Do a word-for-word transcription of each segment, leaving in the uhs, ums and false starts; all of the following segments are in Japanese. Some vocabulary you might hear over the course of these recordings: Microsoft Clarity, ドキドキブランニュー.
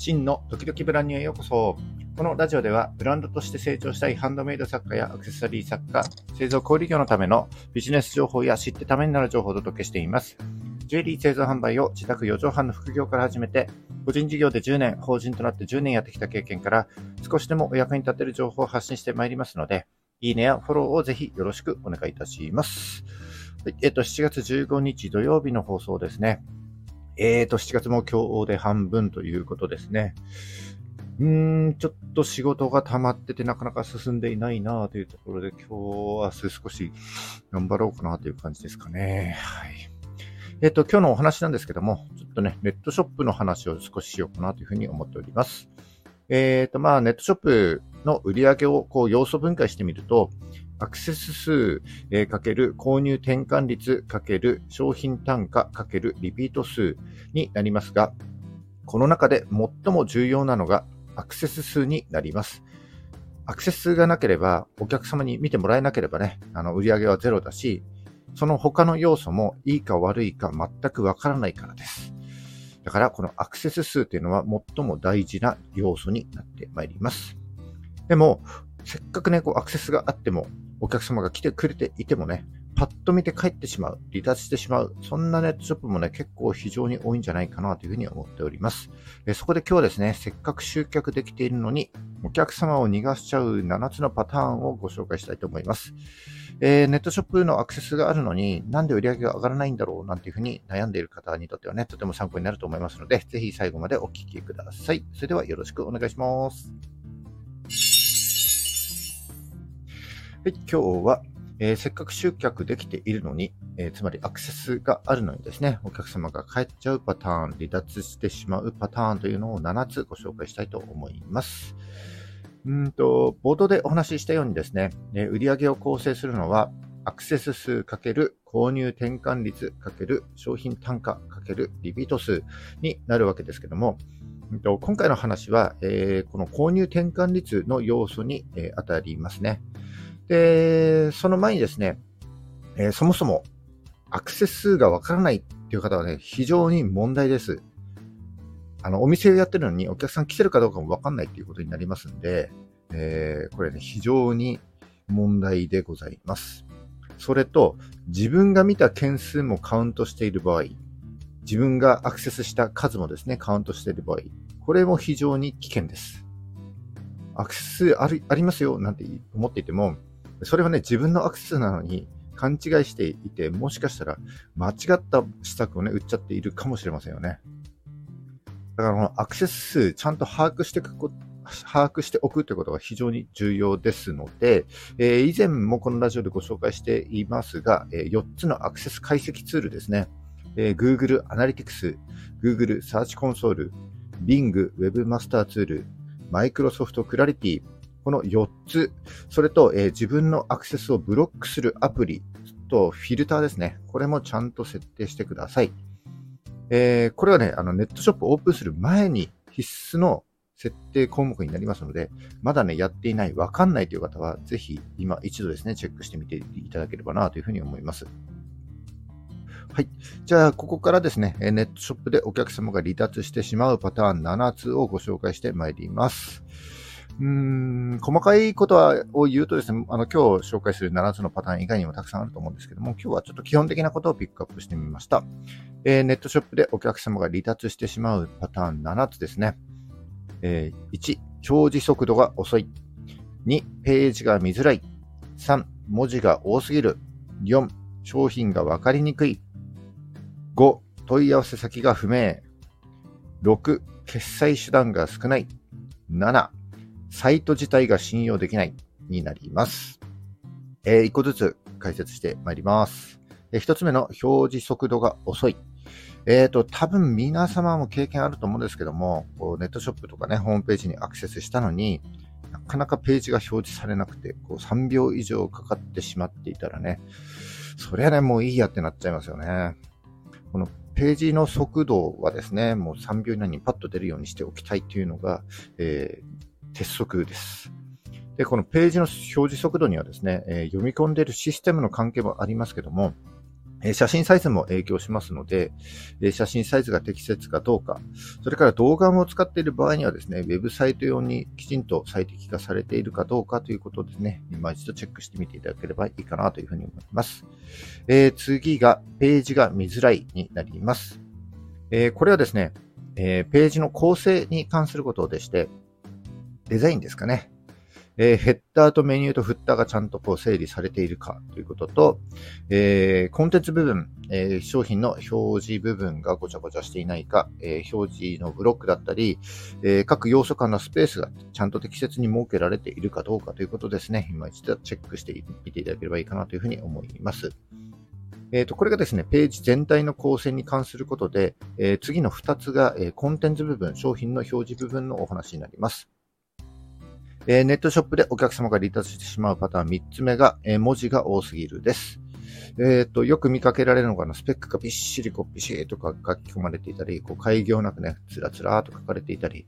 真のドキドキブランニューへようこそ。このラジオではブランドとして成長したいハンドメイド作家やアクセサリー作家、製造小売業のためのビジネス情報や知ってためになる情報をお届けしています。ジュエリー製造販売を自宅よじょうはんの副業から始めて、個人事業でじゅうねん、法人となってじゅうねんやってきた経験から少しでもお役に立てる情報を発信してまいりますので、いいねやフォローをぜひよろしくお願いいたします。はい、えっと、しちがつじゅうごにち土曜日の放送ですね。えーと、しちがつも今日で半分ということですね。うーん、ちょっと仕事が溜まっててなかなか進んでいないなというところで、今日明日少し頑張ろうかなという感じですかね。はい。えっと、今日のお話なんですけども、ちょっとね、ネットショップの話を少ししようかなというふうに思っております。えっと、まあ、ネットショップの売り上げをこう要素分解してみると、アクセス数、えー、かける購入転換率かける商品単価かけるリピート数になりますが、この中で最も重要なのがアクセス数になります。アクセス数がなければ、お客様に見てもらえなければね、あの売り上げはゼロだし、その他の要素もいいか悪いか全くわからないからです。だからこのアクセス数というのは最も大事な要素になってまいります。でも、せっかくね、こうアクセスがあっても、お客様が来てくれていてもね、パッと見て帰ってしまう、離脱してしまう、そんなネットショップもね、結構非常に多いんじゃないかなというふうに思っております。えそこで今日はですね、せっかく集客できているのに、お客様を逃がしちゃうななつのパターンをご紹介したいと思います。えー、ネットショップのアクセスがあるのに、なんで売り上げが上がらないんだろうなんていうふうに悩んでいる方にとってはね、とても参考になると思いますので、ぜひ最後までお聞きください。それではよろしくお願いします。はい、今日は、えー、せっかく集客できているのに、えー、つまりアクセスがあるのにですね、お客様が帰っちゃうパターン、離脱してしまうパターンというのをななつご紹介したいと思います。うんと、冒頭でお話ししたようにですね、えー、売上を構成するのは、アクセス数×購入転換率×商品単価×リピート数になるわけですけども、うんと、今回の話は、えー、この購入転換率の要素に、えー、当たりますね。で、その前にですね、えー、そもそもアクセス数がわからないっていう方はね、非常に問題です。あの、お店をやってるのにお客さん来てるかどうかもわかんないっていうことになりますんで、えー、これね、非常に問題でございます。それと、自分が見た件数もカウントしている場合、自分がアクセスした数もですね、カウントしている場合、これも非常に危険です。アクセス数ある、ありますよなんて思っていても、それはね、自分のアクセスなのに勘違いしていて、もしかしたら間違った施策をね、売っちゃっているかもしれませんよね。だからこのアクセス数、ちゃんと把握していくこと、把握しておくということが非常に重要ですので、えー、以前もこのラジオでご紹介していますが、えー、よっつのアクセス解析ツールですね。えー、Google Analytics、Google Search Console、Bing Webmaster ツール、Microsoft Clarity、このよっつ、それと、えー、自分のアクセスをブロックするアプリとフィルターですね。これもちゃんと設定してください。えー、これはね、あのネットショップをオープンする前に必須の設定項目になりますので、まだね、やっていない、わかんないという方は、ぜひ今一度ですね、チェックしてみていただければなというふうに思います。はい。じゃあ、ここからですね、ネットショップでお客様が離脱してしまうパターンななつをご紹介してまいります。うーん、細かいことはを言うとですね、あの今日紹介するななつのパターン以外にもたくさんあると思うんですけども、今日はちょっと基本的なことをピックアップしてみました。えー、ネットショップでお客様が離脱してしまうパターンななつですね。えー、いち、表示速度が遅い。に、ページが見づらい。さん、文字が多すぎる。よん、商品がわかりにくい。ご、問い合わせ先が不明。ろく、決済手段が少ない。なな、サイト自体が信用できないになります。えー、一個ずつ解説してまいります。えー、一つ目の表示速度が遅い。えーと、多分皆様も経験あると思うんですけども、こうネットショップとかね、ホームページにアクセスしたのに、なかなかページが表示されなくて、こうさんびょう以上かかってしまっていたらね、そりゃね、もういいやってなっちゃいますよね。このページの速度はですね、もうさんびょう以内にパッと出るようにしておきたいというのが、えー鉄則です。で、このページの表示速度にはですね、えー、読み込んでいるシステムの関係もありますけども、えー、写真サイズも影響しますので、えー、写真サイズが適切かどうか、それから動画も使っている場合にはですね、ウェブサイト用にきちんと最適化されているかどうかということですね、今一度チェックしてみていただければいいかなというふうに思います。えー、次が、ページが見づらいになります。えー、これはですね、えー、ページの構成に関することでして、デザインですかね。えー、ヘッダーとメニューとフッターがちゃんとこう整理されているかということと、えー、コンテンツ部分、えー、商品の表示部分がごちゃごちゃしていないか、えー、表示のブロックだったり、えー、各要素間のスペースがちゃんと適切に設けられているかどうかということですね。今一度チェックしてみていただければいいかなというふうに思います。えっと、これがですね、ページ全体の構成に関することで、えー、次のふたつが、えー、コンテンツ部分、商品の表示部分のお話になります。えー、ネットショップでお客様が離脱してしまうパターンみっつめが、えー、文字が多すぎるです。えっと、よく見かけられるのが、スペックがびっしりこう、びしーとか書き込まれていたり、こう、改行なくね、つらつらーと書かれていたり、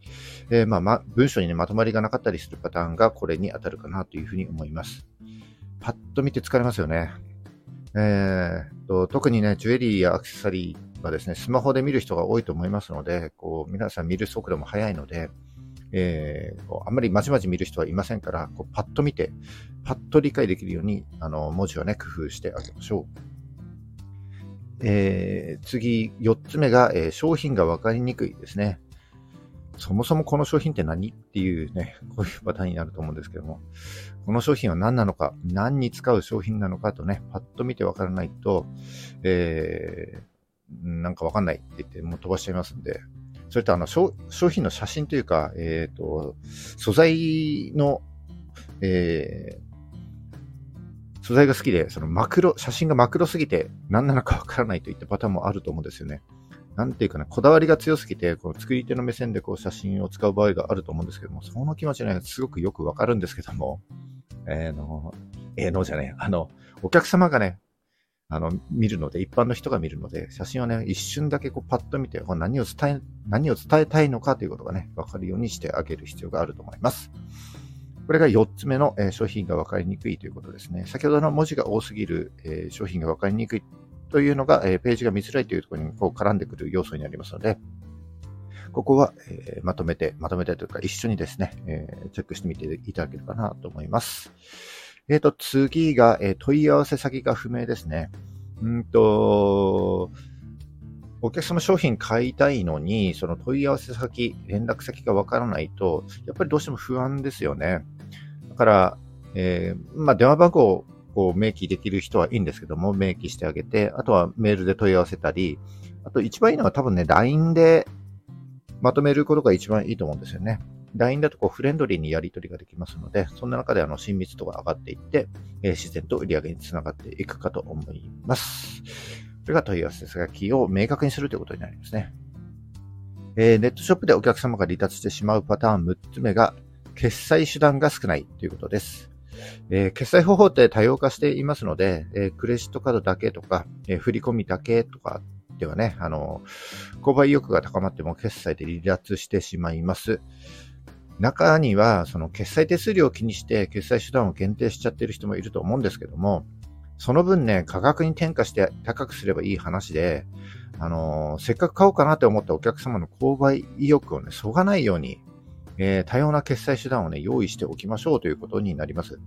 えー、まあ、ま、文章にね、まとまりがなかったりするパターンがこれに当たるかなというふうに思います。パッと見て疲れますよね。えー、と特にね、ジュエリーやアクセサリーはですね、スマホで見る人が多いと思いますので、こう皆さん見る速度も速いので、えー、こうあんまりまちまち見る人はいませんから、こうパッと見て、パッと理解できるようにあの文字をね、工夫してあげましょう。えー、次、よっつめが、えー、商品がわかりにくいですね。そもそもこの商品って何っていうね、こういうパターンになると思うんですけども、この商品は何なのか、何に使う商品なのかとね、パッと見てわからないと、えー、なんかわかんないって言ってもう飛ばしちゃいますんで、それとあの商品の写真というか、えっと、素材の、えー素材が好きで、そのマクロ、写真がマクロすぎて何なのかわからないといったパターンもあると思うんですよね。なんていうかね、こだわりが強すぎて、この作り手の目線でこう写真を使う場合があると思うんですけども、その気持ちね、すごくよくわかるんですけども、えー、の、えー、のじゃね、あの、お客様がね、あの、見るので、一般の人が見るので、写真はね、一瞬だけこうパッと見て、こう何を伝え、何を伝えたいのかということがね、わかるようにしてあげる必要があると思います。これがよっつめの、えー、商品がわかりにくいということですね。先ほどの文字が多すぎる、えー、商品がわかりにくいというのが、えー、ページが見づらいというところにこう絡んでくる要素になりますので、ここは、えー、まとめて、まとめてというか一緒にですね、えー、チェックしてみていただけるかなと思います。えっと、次が、えー、問い合わせ先が不明ですね。うんと、お客様商品買いたいのに、その問い合わせ先、連絡先がわからないと、やっぱりどうしても不安ですよね。だから、えー、まあ、電話番号をこう明記できる人はいいんですけども、明記してあげて、あとはメールで問い合わせたり、あと一番いいのは多分ね、ライン でまとめることが一番いいと思うんですよね。ライン だとこうフレンドリーにやり取りができますので、そんな中であの親密度が上がっていって、えー、自然と売り上げにつながっていくかと思います。それが問い合わせ先を明確にするということになりますね。えー、ネットショップでお客様が離脱してしまうパターンむっつめが、決済手段が少ないということです。えー、決済方法って多様化していますので、えー、クレジットカードだけとか、えー、振り込みだけとかではね、あの、購買意欲が高まっても決済で離脱してしまいます。中には、その決済手数料を気にして決済手段を限定しちゃってる人もいると思うんですけども、その分ね、価格に転嫁して高くすればいい話で、あのー、せっかく買おうかなって思ったお客様の購買意欲をね、そがないように、えー、多様な決済手段をね、用意しておきましょうということになります。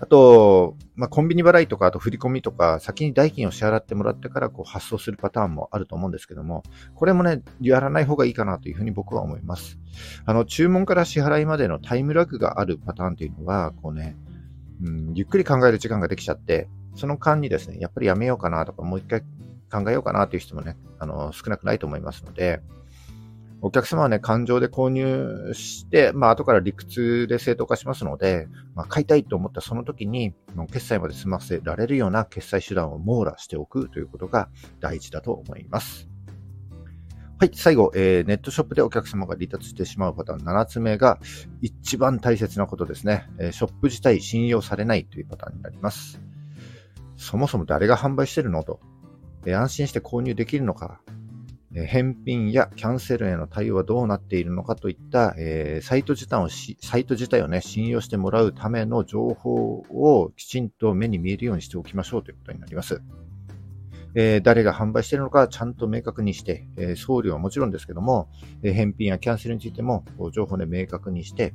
あと、まあ、コンビニ払いとか、あと振り込みとか、先に代金を支払ってもらってからこう発送するパターンもあると思うんですけども、これもね、やらない方がいいかなというふうに僕は思います。あの、注文から支払いまでのタイムラグがあるパターンというのは、こうね、うん、ゆっくり考える時間ができちゃって、その間にですね、やっぱりやめようかなとか、もう一回考えようかなという人もね、あの、少なくないと思いますので、お客様はね、感情で購入して、まあ、後から理屈で正当化しますので、まあ、買いたいと思ったその時に、決済まで済ませられるような決済手段を網羅しておくということが大事だと思います。はい、最後、えー、ネットショップでお客様が離脱してしまうパターンななつめが一番大切なことですね。えー、ショップ自体信用されないというパターンになります。そもそも誰が販売してるのと、えー、安心して購入できるのか、えー、返品やキャンセルへの対応はどうなっているのかといった、えー、サイト自体をし、サイト自体をね、信用してもらうための情報をきちんと目に見えるようにしておきましょうということになります。えー、誰が販売しているのかちゃんと明確にして、えー、送料はもちろんですけども、えー、返品やキャンセルについても情報で明確にして、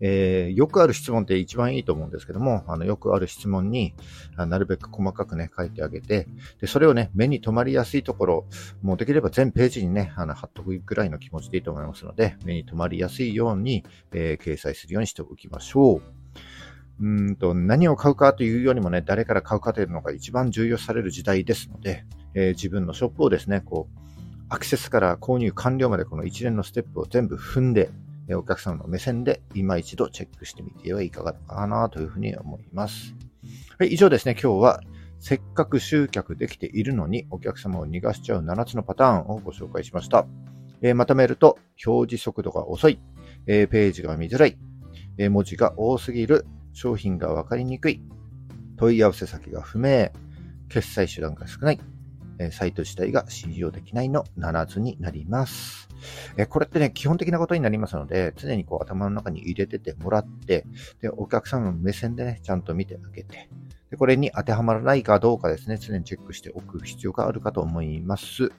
えー、よくある質問って一番いいと思うんですけども、あのよくある質問になるべく細かくね書いてあげて、でそれをね目に留まりやすいところ、もうできれば全ページにねあの貼っとくぐらいの気持ちでいいと思いますので、目に留まりやすいように、えー、掲載するようにしておきましょう。うんと何を買うかというよりもね、誰から買うかというのが一番重要視される時代ですので、えー、自分のショップをですね、こうアクセスから購入完了までこの一連のステップを全部踏んで、えー、お客様の目線で今一度チェックしてみてはいかがかなというふうに思います。はい、以上ですね、今日はせっかく集客できているのにお客様を逃がしちゃうななつのパターンをご紹介しました。えー、まとめると、表示速度が遅い、えー、ページが見づらい、えー、文字が多すぎる、商品が分かりにくい、問い合わせ先が不明、決済手段が少ない、サイト自体が信用できないのななつになります。これってね、基本的なことになりますので、常にこう頭の中に入れててもらって、でお客様の目線でね、ちゃんと見てあげて、でこれに当てはまらないかどうかですね、常にチェックしておく必要があるかと思います。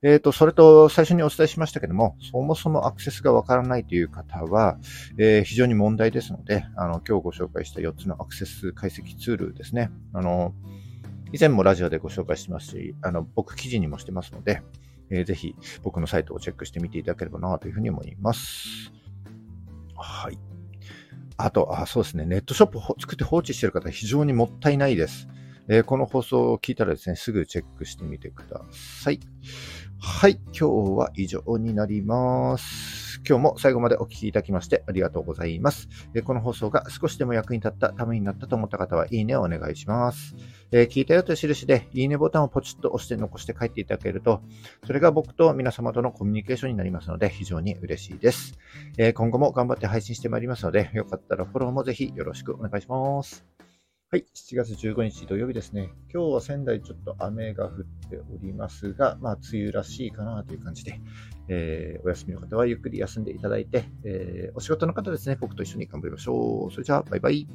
えっと、それと最初にお伝えしましたけども、そもそもアクセスがわからないという方は、えー、非常に問題ですので、あの、今日ご紹介したよっつのアクセス解析ツールですね。あの、以前もラジオでご紹介してますし、あの、僕記事にもしてますので、えー、ぜひ僕のサイトをチェックしてみていただければなというふうに思います。はい。あと、あ、そうですね。ネットショップを作って放置している方、非常にもったいないです。えー、この放送を聞いたらですね、すぐチェックしてみてください。はい、今日は以上になります。今日も最後までお聞きいただきましてありがとうございます。えー、この放送が少しでも役に立った、ためになったと思った方は、いいねをお願いします。えー、聞いたよという印で、いいねボタンをポチッと押して残して帰っていただけると、それが僕と皆様とのコミュニケーションになりますので、非常に嬉しいです。えー、今後も頑張って配信してまいりますので、よかったらフォローもぜひよろしくお願いします。はい、しちがつじゅうごにち土曜日ですね。今日は仙台ちょっと雨が降っておりますが、まあ梅雨らしいかなという感じで、えー、お休みの方はゆっくり休んでいただいて、えー、お仕事の方ですね、僕と一緒に頑張りましょう。それじゃあ、バイバイ。